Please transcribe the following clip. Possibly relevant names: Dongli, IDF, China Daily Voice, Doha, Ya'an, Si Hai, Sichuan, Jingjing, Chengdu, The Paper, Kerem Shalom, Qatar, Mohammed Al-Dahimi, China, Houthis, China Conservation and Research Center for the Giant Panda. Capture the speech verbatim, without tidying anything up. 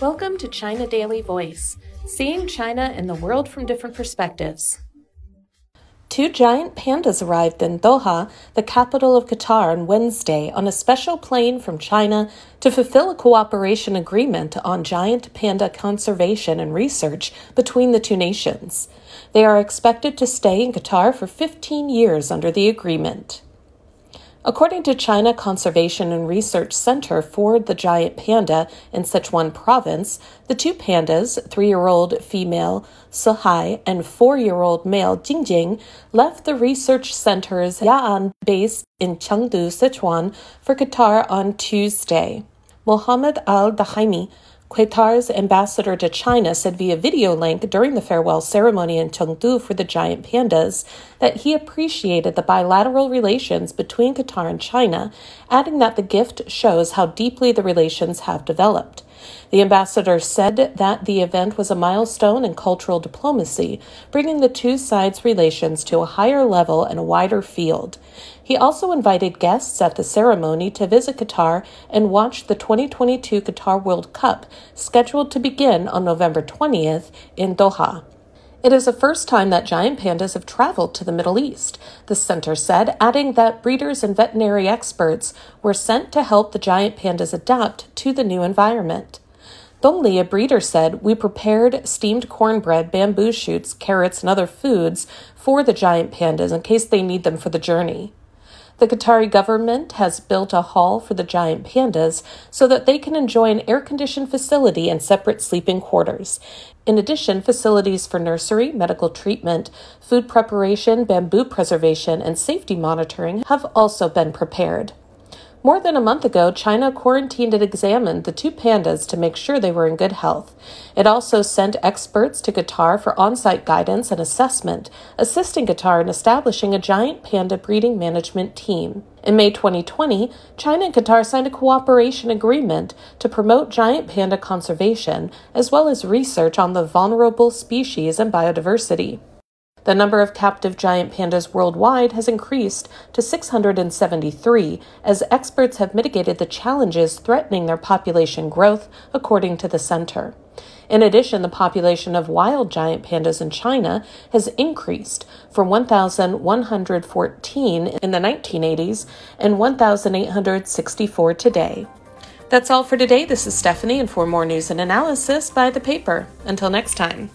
Welcome to China Daily Voice, seeing China and the world from different perspectives. Two giant pandas arrived in Doha, the capital of Qatar, on Wednesday on a special plane from China to fulfill a cooperation agreement on giant panda conservation and research between the two nations. They are expected to stay in Qatar for fifteen years under the agreement. According to China Conservation and Research Center for the Giant Panda in Sichuan province, the two pandas, three-year-old female Sihai and four-year-old male Jingjing, left the research center's Ya'an base in Chengdu, Sichuan, for Qatar on Tuesday. Mohammed Al-Dahimi, Qatar's ambassador to China, said via video link during the farewell ceremony in Chengdu for the giant pandas that he appreciated the bilateral relations between Qatar and China, adding that the gift shows how deeply the relations have developed. The ambassador said that the event was a milestone in cultural diplomacy, bringing the two sides' relations to a higher level and a wider field. He also invited guests at the ceremony to visit Qatar and watch the twenty twenty-two Qatar World Cup, scheduled to begin on November twentieth in Doha. It is the first time that giant pandas have traveled to the Middle East, the center said, adding that breeders and veterinary experts were sent to help the giant pandas adapt to the new environment. Dongli, a breeder, said, "We prepared steamed cornbread, bamboo shoots, carrots, and other foods for the giant pandas in case they need them for the journey." The Qatari government has built a hall for the giant pandas so that they can enjoy an air-conditioned facility and separate sleeping quarters. In addition, facilities for nursery, medical treatment, food preparation, bamboo preservation, and safety monitoring have also been prepared. More than a month ago, China quarantined and examined the two pandas to make sure they were in good health. It also sent experts to Qatar for on-site guidance and assessment, assisting Qatar in establishing a giant panda breeding management team. In May twenty twenty, China and Qatar signed a cooperation agreement to promote giant panda conservation, as well as research on the vulnerable species and biodiversity. The number of captive giant pandas worldwide has increased to six hundred seventy-three, as experts have mitigated the challenges threatening their population growth, according to the center. In addition, the population of wild giant pandas in China has increased from one thousand one hundred fourteen in the nineteen eighties and one thousand eight hundred sixty-four today. That's all for today. This is Stephanie, and for more news and analysis, by The Paper. Until next time.